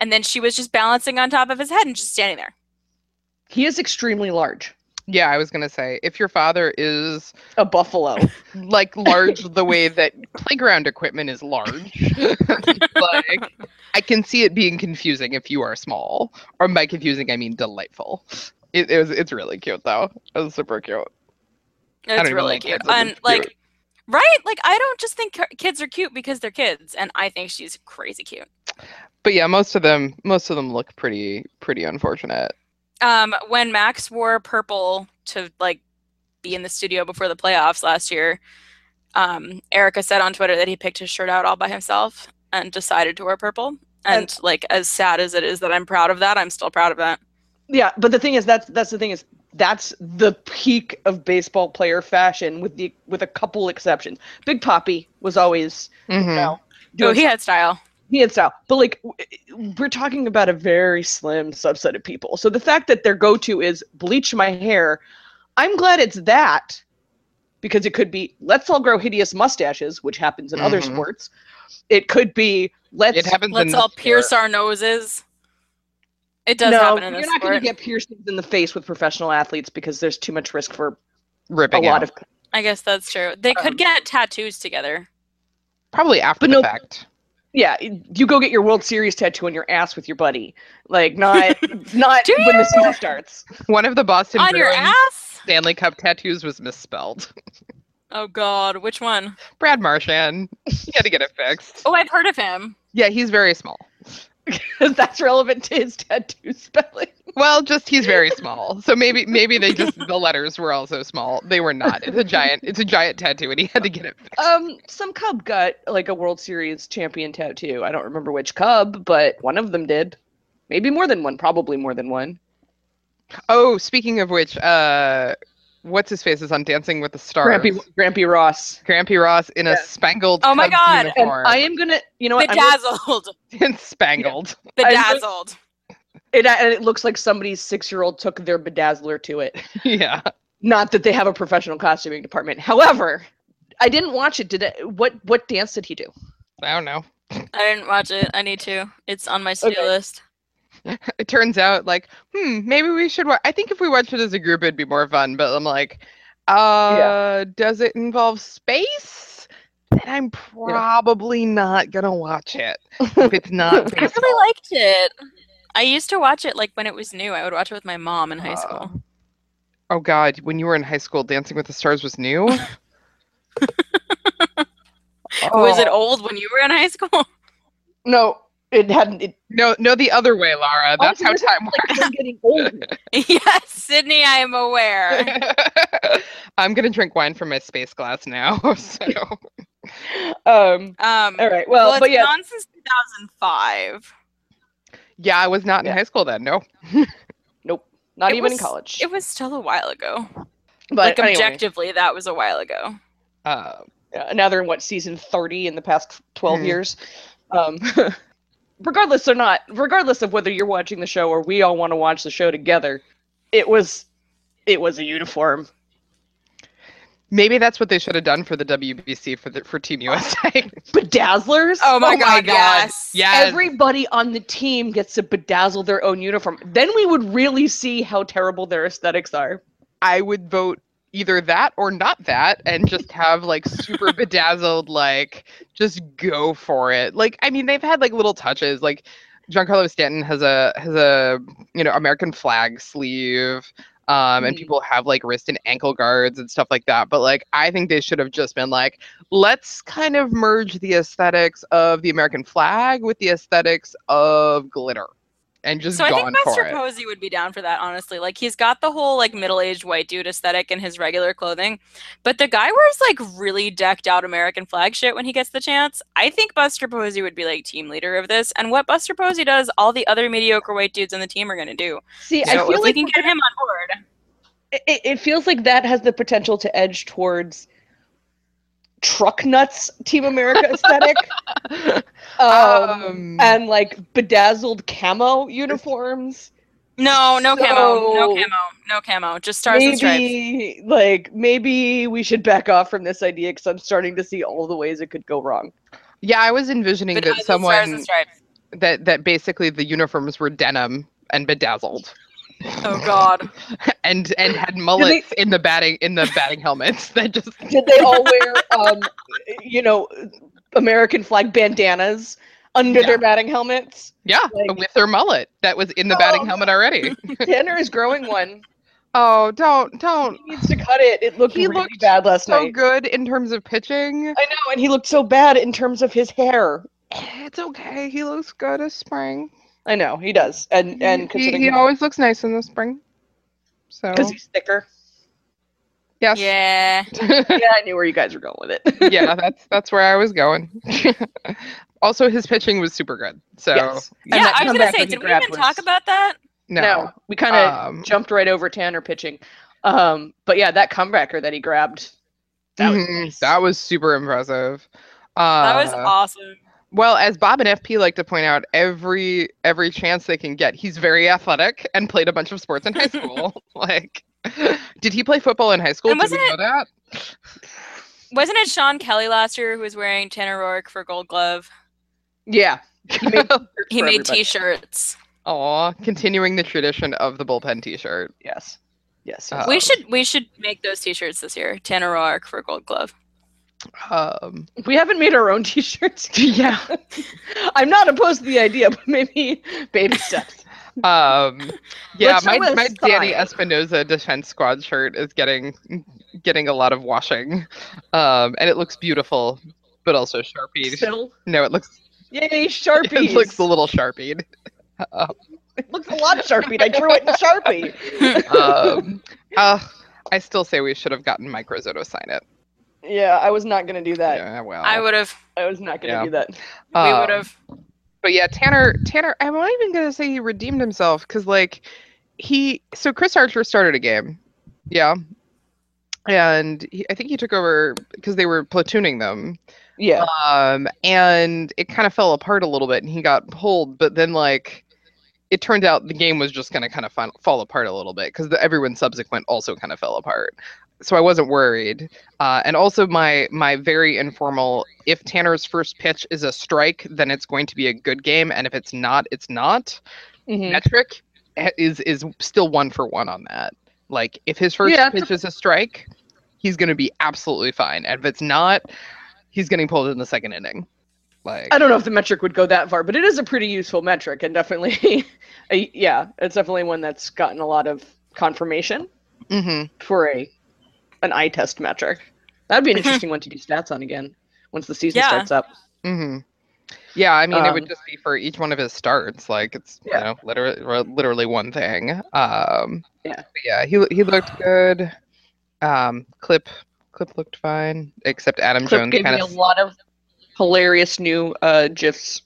and then she was just balancing on top of his head and just standing there. He is extremely large. Yeah, I was going to say, if your father is... a buffalo. Like, large the way that playground equipment is large. Like, I can see it being confusing if you are small. Or by confusing, I mean delightful. It, it was. It's really cute, though. It was super cute. It's really like cute. And, cute. like, right? Like, I don't just think kids are cute because they're kids. And I think she's crazy cute. But, yeah, most of them most of them look pretty pretty unfortunate. Um, when Max wore purple to, like, be in the studio before the playoffs last year, um, Erica said on Twitter that he picked his shirt out all by himself and decided to wear purple. And, and like, as sad as it is that I'm proud of that, I'm still proud of that. Yeah, but the thing is, that's that's the thing is, that's the peak of baseball player fashion, with the with a couple exceptions. Big Papi was always, mm-hmm. you know. Oh, he had style. He had style. But, like, we're talking about a very slim subset of people. So the fact that their go-to is bleach my hair, I'm glad it's that, because it could be let's all grow hideous mustaches, which happens in mm-hmm. other sports. It could be let's, it happens let's in all pierce our noses. It does no, happen in this sport. You're not going to get piercings in the face with professional athletes because there's too much risk for ripping a lot out. Of. I guess that's true. They um, could get tattoos together. Probably after but the no, fact. Yeah, you go get your World Series tattoo on your ass with your buddy, like not not Dude! when the season starts. One of the Boston on your ass? Stanley Cup tattoos was misspelled. Oh God, which one? Brad Marchand. He had to get it fixed. Oh, I've heard of him. Yeah, he's very small. Because that's relevant to his tattoo spelling. Well, just he's very small, so maybe maybe they just the letters were also small. They were not. It's a giant. It's a giant tattoo, and he had to get it fixed. Um, some Cub got like a World Series champion tattoo. I don't remember which Cub, but one of them did. Maybe more than one. Probably more than one. Oh, speaking of which, uh, what's his face is on Dancing with the Stars. Grampy, Grampy Ross. Grampy Ross in yes. a spangled. Oh my Cub God! Uniform. And I am gonna. You know what? Bedazzled. And spangled. Yeah. Bedazzled. It, and it looks like somebody's six-year-old took their bedazzler to it. Yeah. Not that they have a professional costuming department. However, I didn't watch it. Did I, what what dance did he do? I don't know. I didn't watch it. I need to. It's on my to-do okay. list. It turns out, like, hmm, maybe we should watch. I think if we watched it as a group, it'd be more fun. But I'm like, uh, yeah. does it involve space? Then I'm probably yeah. not going to watch it. If it's not baseball. I really liked it. I used to watch it, like, when it was new. I would watch it with my mom in high school. Uh, oh, God. When you were in high school, Dancing with the Stars was new? oh. Was it old when you were in high school? No, it hadn't. It... No, no, the other way, Lara. That's oh, how time works. Like, getting old. Yes, Sydney, I am aware. I'm going to drink wine from my space glass now. So. um, um, all right. Well, well it's but, yeah. gone since two thousand five. Yeah, I was not in yeah. high school then. No, nope, not it even was, in college. It was still a while ago. But like anyway. Objectively, that was a while ago. Uh, yeah, now they're in what season thirty in the past twelve mm. years. Um, regardless or not, regardless of whether you're watching the show or we all want to watch the show together, it was, it was a uniform. Maybe that's what they should have done for the W B C for the, for Team U S A. Bedazzlers? Oh my, oh my God, yes. yes. Everybody on the team gets to bedazzle their own uniform. Then we would really see how terrible their aesthetics are. I would vote either that or not that and just have like super bedazzled, like just go for it. Like, I mean, they've had like little touches. Like Giancarlo Stanton has a, has a, you know, American flag sleeve. Um, and people have like wrist and ankle guards and stuff like that. But like, I think they should have just been like, let's kind of merge the aesthetics of the American flag with the aesthetics of glitter and just so gone for it. So I think Buster Posey would be down for that, honestly. Like, he's got the whole like middle-aged white dude aesthetic in his regular clothing. But the guy wears like really decked out American flag shit when he gets the chance. I think Buster Posey would be like team leader of this. And what Buster Posey does, all the other mediocre white dudes on the team are going to do. See, so I feel if like we can get him on board. It, it feels like that has the potential to edge towards truck nuts Team America aesthetic, um, um, and like bedazzled camo uniforms. No, no so camo, no camo, no camo. Just stars maybe, and stripes. Like maybe we should back off from this idea because I'm starting to see all the ways it could go wrong. Yeah, I was envisioning bedazzled that someone that that basically the uniforms were denim and bedazzled. Oh God. and and had mullets they, in the batting in the batting helmets. They just did they all wear um you know American flag bandanas under yeah. their batting helmets? Yeah, like, with their mullet that was in the oh, batting helmet already. Tanner is growing one. Oh, don't, don't. He needs to cut it. It looked he really looked bad last so night. He looked so good in terms of pitching. I know, and he looked so bad in terms of his hair. It's okay. He looks good as spring. I know, he does. And and He, he always looks nice in the spring. So Because he's thicker. Yes. Yeah. Yeah, I knew where you guys were going with it. Yeah, that's that's where I was going. Also, his pitching was super good. So yes. Yeah, I was going to say, did we even talk about that? No. no, we kind of um, jumped right over Tanner pitching. Um, but yeah, that comebacker that he grabbed, that, mm-hmm. was, nice. That was super impressive. Uh, that was awesome. Well, as Bob and F P like to point out, every every chance they can get, he's very athletic and played a bunch of sports in high school. Like, did he play football in high school? And wasn't Did we know it, that? Wasn't it Sean Kelly last year who was wearing Tanner Roark for Gold Glove? Yeah. He made, he made t-shirts. Aw, continuing the tradition of the bullpen T-shirt. Yes, yes. Um, we should we should make those T-shirts this year. Tanner Roark for Gold Glove. Um, we haven't made our own T-shirts. Yeah, I'm not opposed to the idea, but maybe baby steps. Um, yeah, my my side. Danny Espinosa defense squad shirt is getting getting a lot of washing, um, and it looes beautiful, but also sharpied. Still? No, it looks yay sharpied. It looks a little sharpied. Um, it looks a lot sharpied. I drew it in Sharpie. um, uh, I still say we should have gotten Mike Rizzuto sign it. Yeah, I was not going to do that. Yeah, well, I would have. I was not going to yeah. do that. Um, we would have. But yeah, Tanner, Tanner, I'm not even going to say he redeemed himself because, like, he, so Chris Archer started a game. Yeah. And he, I think he took over because they were platooning them. Yeah. Um, and it kind of fell apart a little bit and he got pulled, but then, like, it turned out the game was just going to kind of fall apart a little bit because everyone subsequent also kind of fell apart. So I wasn't worried. Uh, and also my, my very informal, if Tanner's first pitch is a strike, then it's going to be a good game. And if it's not, it's not. Mm-hmm. Metric is, is still one for one on that. Like, if his first yeah, pitch is a strike, he's going to be absolutely fine. And if it's not, he's getting pulled in the second inning. Like, I don't know if the metric would go that far, but it is a pretty useful metric, and definitely, a, yeah, it's definitely one that's gotten a lot of confirmation mm-hmm. for a an eye test metric. That'd be an interesting one to do stats on again once the season yeah. starts up. Mm-hmm. Yeah, I mean, um, it would just be for each one of his starts. Like, it's yeah. you know literally literally one thing. Um, yeah, yeah, he he looked good. Um, Clip. Clip looked fine, except Adam Clip Jones gave kind me of... a lot of hilarious new uh, GIFs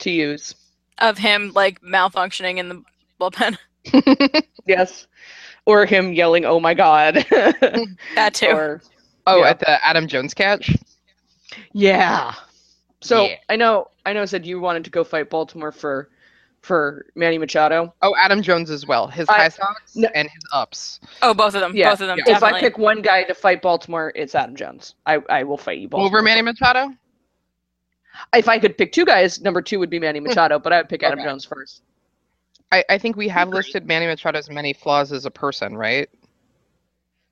to use. Of him, like, malfunctioning in the bullpen. Yes. Or him yelling, oh my God. That too. Or, oh, yeah. At the Adam Jones catch? Yeah. So, yeah. I know, I know, said you wanted to go fight Baltimore for for Manny Machado. Oh, Adam Jones as well. His I, high socks no, and his ups. Oh, both of them. Yeah. Both of them. Yeah. If I pick one guy to fight Baltimore, it's Adam Jones. I, I will fight you, Baltimore. Over Manny Machado? If I could pick two guys, number two would be Manny Machado, but I would pick Adam okay. Jones first. I, I think we have listed Manny Machado's many flaws as a person, right?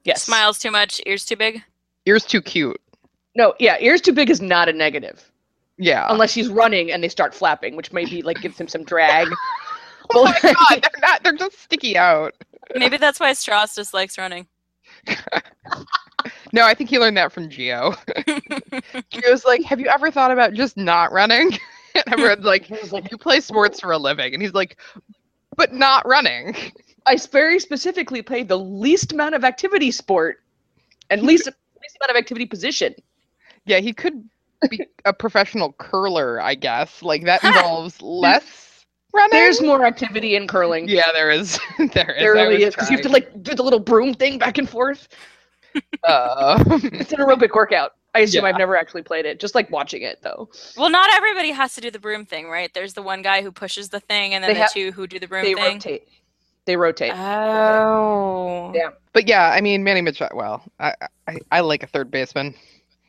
Yes. Smiles too much, ears too big? Ears too cute. No, yeah, ears too big is not a negative. Yeah. Unless he's running and they start flapping, which maybe, like, gives him some drag. Oh my God, they're not, they're just sticky out. Maybe that's why Strauss dislikes running. No, I think he learned that from Gio. Gio's like, have you ever thought about just not running? And everyone's like, you play sports for a living. And he's like, but not running. I very specifically played the least amount of activity sport and least, least amount of activity position. Yeah, he could be a professional curler, I guess. Like, that involves less running. There's more activity in curling. Yeah, there is. There is. There really is. Because you have to, like, do the little broom thing back and forth. Uh, it's an aerobic workout. I assume yeah. I've never actually played it. Just, like, watching it, though. Well, not everybody has to do the broom thing, right? There's the one guy who pushes the thing, and then they the have, two who do the broom they thing. They rotate. They rotate. Oh. Yeah. But, yeah, I mean, Manny Machado, well, I, I, I like a third baseman.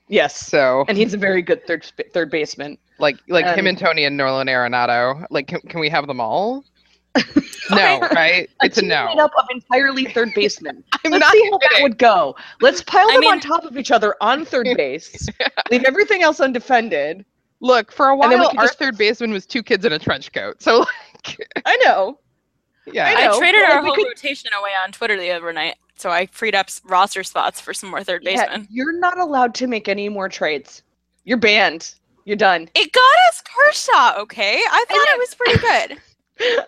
Yes. So, and he's a very good third third baseman. Like like um, him and Tony and Nolan Arenado. Like, can, can we have them all? No, right? It's a, a no. Up of entirely third basemen. I'm Let's not see how kidding. that would go. Let's pile them I mean, on top of each other on third base. Yeah. Leave everything else undefended. Look, for a while, and then we our just... third baseman was two kids in a trench coat. So, like, I know. Yeah, I, know. I traded yeah, our whole could... rotation away on Twitter the other night, so I freed up roster spots for some more third basemen. Yeah, you're not allowed to make any more trades. You're banned. You're done. It got us Kershaw. Okay, I thought it was pretty good.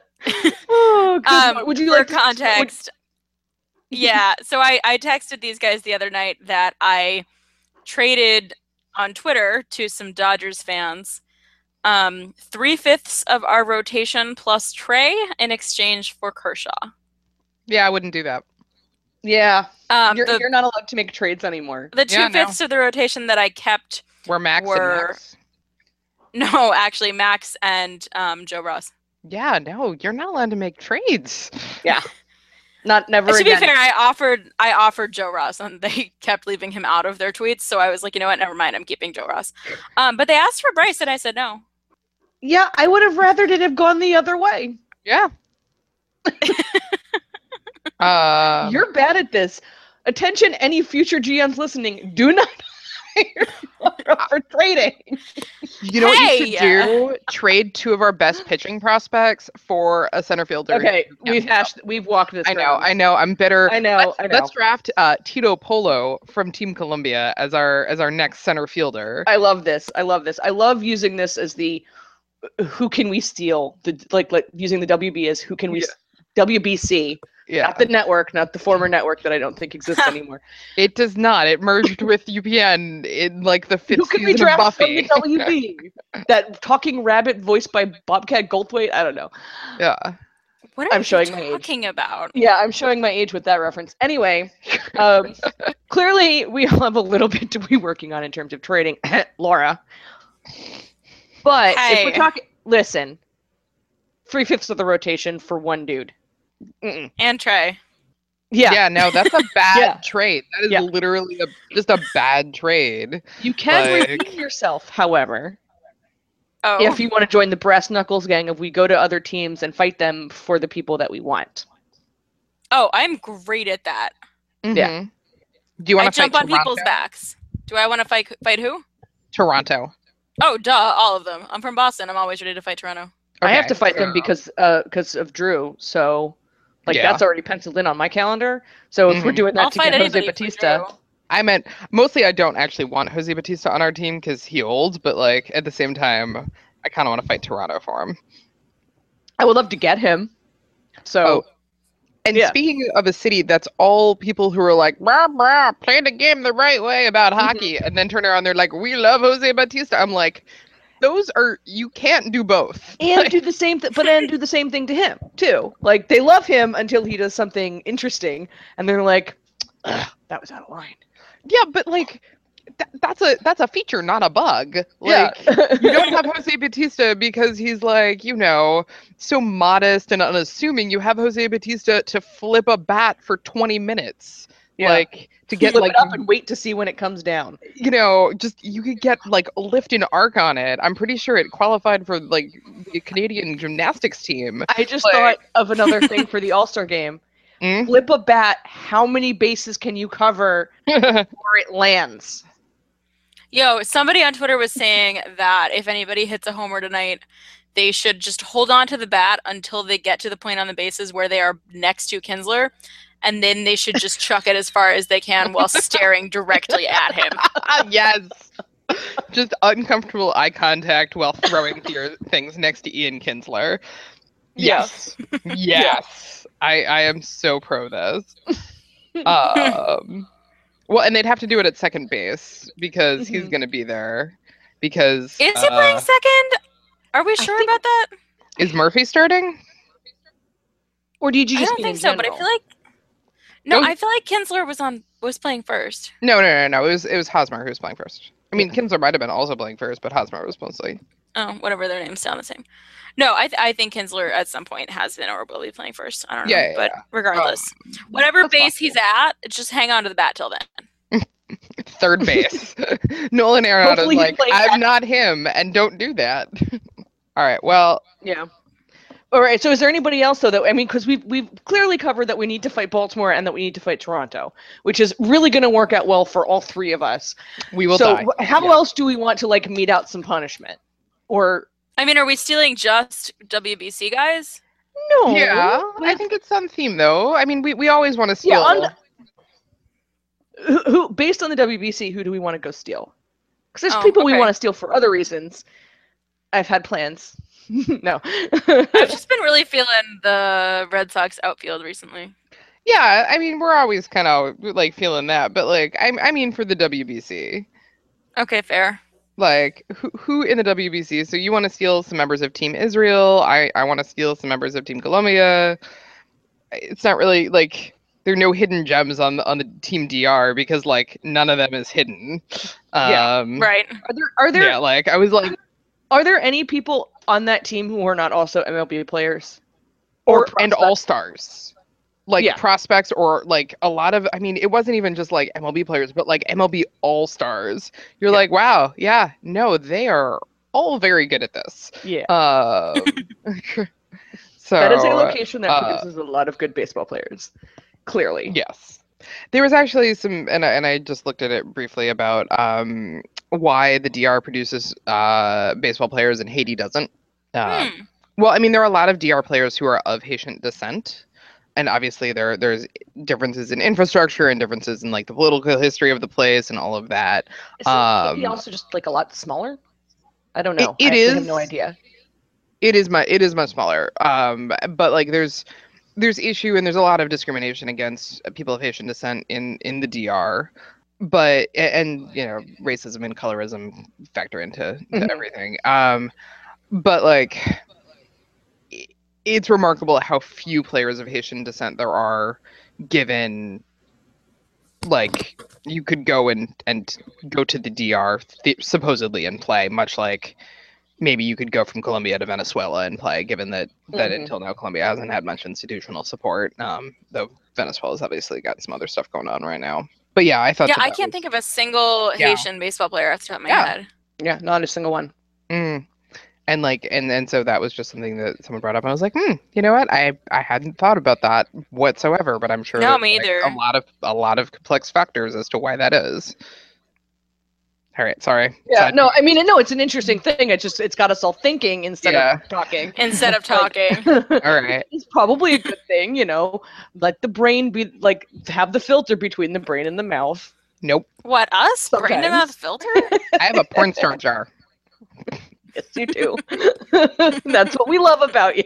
Oh, um, would you for like context? Would... yeah, so I, I texted these guys the other night that I traded on Twitter to some Dodgers fans um, three-fifths of our rotation plus Trey in exchange for Kershaw. Yeah, I wouldn't do that. Yeah, um, you're, the, you're not allowed to make trades anymore. The two-fifths yeah, no. of the rotation that I kept were Max were... and Max. No, actually, Max and um, Joe Ross. Yeah, no, you're not allowed to make trades. Yeah, not never. To again. be fair, I offered I offered Joe Ross, and they kept leaving him out of their tweets. So I was like, you know what, never mind. I'm keeping Joe Ross. Um, but they asked for Bryce, and I said no. Yeah, I would have rathered it have gone the other way. Yeah. uh, you're bad at this. Attention, any future G Ms listening, do not. For trading. You know hey, what you should yeah. do? Trade two of our best pitching prospects for a center fielder. Okay, yeah, we've hashed, we've walked this. I road. know, I know. I'm bitter. I know. Let's, I know. let's draft uh, Tito Polo from Team Colombia as our as our next center fielder. I love this. I love this. I love using this as the who can we steal? The like, like using the W B as who can we yeah. W B C. Yeah. Not the network, not the former network that I don't think exists anymore. It does not. It merged with U P N in like the fifth season of Buffy. Who could we draft from the W B? That talking rabbit voiced by Bobcat Goldthwait? I don't know. Yeah. What are you talking about? Yeah, I'm showing my age with that reference. Anyway, um, clearly we all have a little bit to be working on in terms of trading. Laura. But hey. if we're talking, listen, three-fifths of the rotation for one dude. Mm-mm. And Trey. Yeah. Yeah, no, that's a bad yeah. trade. That is yeah. literally a, just a bad trade. You can like... redeem yourself, however. Oh. If you want to join the brass knuckles gang of we go to other teams and fight them for the people that we want. Oh, I'm great at that. Mm-hmm. Yeah. Do you want to fight jump on Toronto? people's backs. Do I want to fight fight who? Toronto. Oh, duh, all of them. I'm from Boston. I'm always ready to fight Toronto. Okay. I have to fight them because uh because of Drew, so like yeah. that's already penciled in on my calendar. So if mm-hmm. we're doing that I'll to get Jose Batista, I meant mostly I don't actually want Jose Batista on our team because he old, but like at the same time, I kind of want to fight Toronto for him. I would love to get him. So, oh. and yeah. speaking of a city that's all people who are like brah, brah, play the game the right way about mm-hmm. hockey, and then turn around they're like we love Jose Batista. I'm like. Those are you can't do both and like, do the same thing, but then do the same thing to him too. Like they love him until he does something interesting, and they're like, "That was out of line." Yeah, but like, th that's a that's a feature, not a bug. Like yeah. you don't have Jose Batista because he's like you know so modest and unassuming. You have Jose Batista to flip a bat for twenty minutes. Yeah. Like to get flip like it up and wait to see when it comes down. You know, just you could get like a lift and arc on it. I'm pretty sure it qualified for like the Canadian gymnastics team. I just like... thought of another thing for the All-Star game. Mm? Flip a bat. How many bases can you cover before it lands? Yo, somebody on Twitter was saying that if anybody hits a homer tonight, they should just hold on to the bat until they get to the point on the bases where they are next to Kinsler. And then they should just chuck it as far as they can while staring directly at him. Yes. Just uncomfortable eye contact while throwing th things next to Ian Kinsler. Yes. Yes. yes. yes. I, I am so pro this. Um, well, and they'd have to do it at second base because mm-hmm. he's going to be there. Because Is uh, he playing second? Are we sure think, about that? Is Murphy starting? Or did you just I don't think so, general? But I feel like No, I feel like Kinsler was on was playing first. No, no, no, no. It was it was Hosmer who was playing first. I mean, yeah. Kinsler might have been also playing first, but Hosmer was mostly. Oh, whatever. Their names sound the same. No, I th I think Kinsler at some point has been or will be playing first. I don't know, yeah, yeah, but yeah. regardless, um, whatever base possible. he's at, just hang on to the bat till then. Third base. Nolan Arenado's like, I'm that. not him, and don't do that. All right. Well. Yeah. All right. So is there anybody else, though, that, I mean, because we've, we've clearly covered that we need to fight Baltimore and that we need to fight Toronto, which is really going to work out well for all three of us. We will so die. So how yeah. else do we want to, like, mete out some punishment? Or, I mean, are we stealing just W B C guys? No. Yeah. I think it's on theme, though. I mean, we, we always want to steal. Yeah, on the, who, who, based on the W B C, who do we want to go steal? Because there's oh, people okay. we want to steal for other reasons. I've had plans. No. I've just been really feeling the Red Sox outfield recently. Yeah, I mean, we're always kind of like feeling that, but like I I mean for the W B C. Okay, fair. Like who who in the W B C? So you want to steal some members of Team Israel, I I want to steal some members of Team Colombia. It's not really like there're no hidden gems on the, on the Team D R because like none of them is hidden. Yeah, um, right. Are there are there Yeah, like I was like are there any people on that team who are not also M L B players? Or, or and all-stars. Like, yeah. prospects or, like, a lot of... I mean, it wasn't even just, like, M L B players, but, like, M L B all-stars. You're yeah. like, wow, yeah, no, they are all very good at this. Yeah. Uh, so, that is a location that uh, produces a lot of good baseball players. Clearly. Yes. There was actually some... And, and I just looked at it briefly about... Um, why the D R produces uh, baseball players and Haiti doesn't. Uh, hmm. Well, I mean, there are a lot of D R players who are of Haitian descent, and obviously there there's differences in infrastructure and differences in like the political history of the place and all of that. Is um, Haiti also just like a lot smaller? I don't know. It, it I is. I have no idea. It is my. It is much smaller. Um, but like there's there's issue and there's a lot of discrimination against people of Haitian descent in in the D R. But, and, you know, racism and colorism factor into, into mm-hmm. everything. Um, but, like, it's remarkable how few players of Haitian descent there are, given, like, you could go and, and go to the D R, th- supposedly, and play, much like maybe you could go from Colombia to Venezuela and play, given that, that mm-hmm. until now Colombia hasn't had much institutional support, um, though Venezuela's obviously got some other stuff going on right now. But yeah, I thought. Yeah, I can't was... think of a single yeah. Haitian baseball player off the top of my yeah. head. Yeah, not a single one. Mm. And like, and and so that was just something that someone brought up, and I was like, hmm, you know what? I I hadn't thought about that whatsoever, but I'm sure. No, me like, either. A lot of a lot of complex factors as to why that is. All right, sorry. Yeah, Side no, point. I mean, no, it's an interesting thing. It's just it's got us all thinking instead yeah. of talking. Instead of talking. All right. It's probably a good thing, you know. Let the brain be like have the filter between the brain and the mouth. Nope. What us? Sometimes. Brain and mouth filter? I have a porn star jar. Yes, you do. That's what we love about you.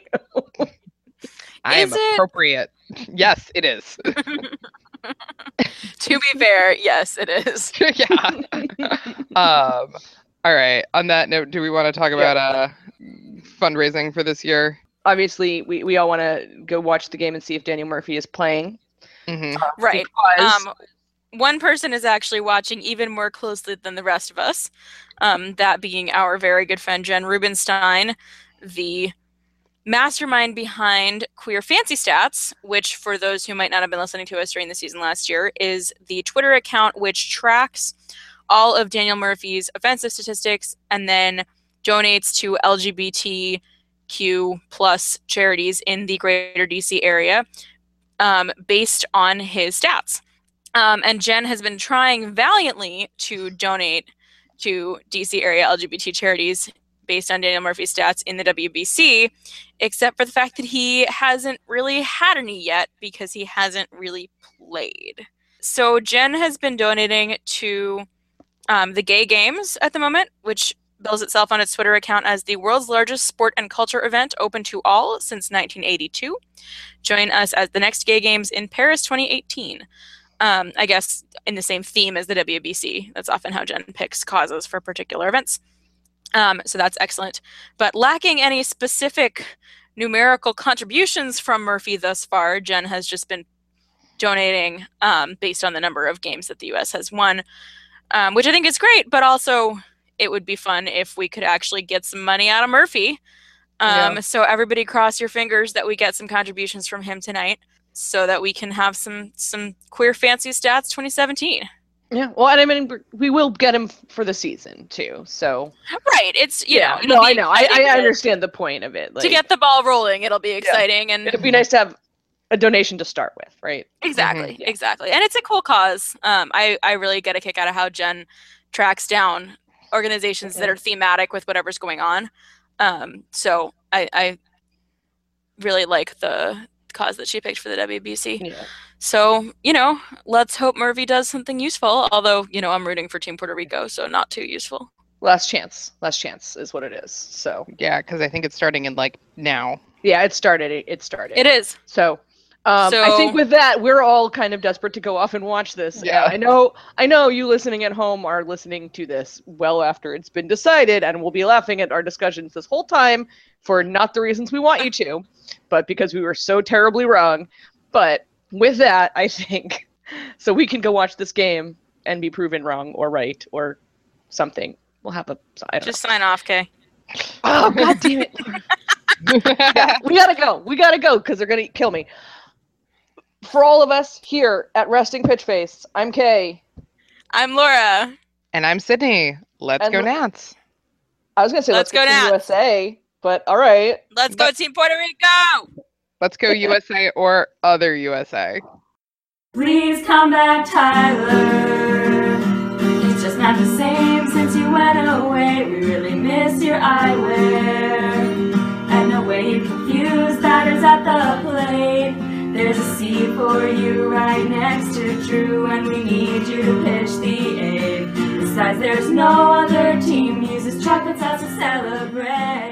I is am it... appropriate. Yes, it is. To be fair, yes, it is. Yeah. um, all right. On that note, do we want to talk about uh, fundraising for this year? Obviously, we, we all want to go watch the game and see if Daniel Murphy is playing. Mm-hmm. Uh, right. Um, one person is actually watching even more closely than the rest of us. Um, that being our very good friend, Jen Rubenstein, the mastermind behind Queer Fancy Stats, which for those who might not have been listening to us during the season last year, is the Twitter account which tracks all of Daniel Murphy's offensive statistics and then donates to L G B T Q plus charities in the greater D C area um, based on his stats. Um, and Jen has been trying valiantly to donate to D C area L G B T charities based on Daniel Murphy's stats in the W B C, except for the fact that he hasn't really had any yet because he hasn't really played. So Jen has been donating to um, the Gay Games at the moment, which bills itself on its Twitter account as the world's largest sport and culture event open to all since nineteen eighty-two. Join us at the next Gay Games in Paris twenty eighteen. Um, I guess in the same theme as the W B C. That's often how Jen picks causes for particular events. Um, so that's excellent. But lacking any specific numerical contributions from Murphy thus far, Jen has just been donating um, based on the number of games that the U S has won, um, which I think is great, but also it would be fun if we could actually get some money out of Murphy. Um, yeah. So everybody cross your fingers that we get some contributions from him tonight so that we can have some some Queer Fancy Stats twenty seventeen. Yeah, well, and I mean, we will get him for the season too. So right, it's you yeah. know. No, I know. I, I understand the point of it. Like, to get the ball rolling, it'll be exciting, yeah. and it'd be nice to have a donation to start with, right? Exactly, mm-hmm. yeah. exactly. And it's a cool cause. Um, I I really get a kick out of how Jen tracks down organizations mm-hmm. that are thematic with whatever's going on. Um, so I I really like the cause that she picked for the W B C. Yeah. So, you know, let's hope Murphy does something useful. Although, you know, I'm rooting for Team Puerto Rico, so not too useful. Last chance. Last chance is what it is. So yeah, because I think it's starting in like now. Yeah, it started. It started. It is. So, um, so I think with that, we're all kind of desperate to go off and watch this. Yeah. Uh, I know. I know you listening at home are listening to this well after it's been decided, and we'll be laughing at our discussions this whole time for not the reasons we want you to, but because we were so terribly wrong. But with that, I think, so we can go watch this game and be proven wrong or right or something. We'll have a, I don't Just know. Sign off, Kay. Oh, God damn it. yeah, we gotta go. We gotta go because they're gonna kill me. For all of us here at Resting Pitchface, I'm Kay. I'm Laura. And I'm Sydney. Let's and go Nats. I was gonna say let's, let's go, go Team U S A, but all right. Let's but- go Team Puerto Rico! Let's go U S A or other U S A. Please come back, Tyler. It's just not the same since you went away. We really miss your eyewear. And the way you confuse batters at the plate. There's a C for you right next to Drew, and we need you to pitch the eighth. Besides, there's no other team uses chocolates as to celebrate.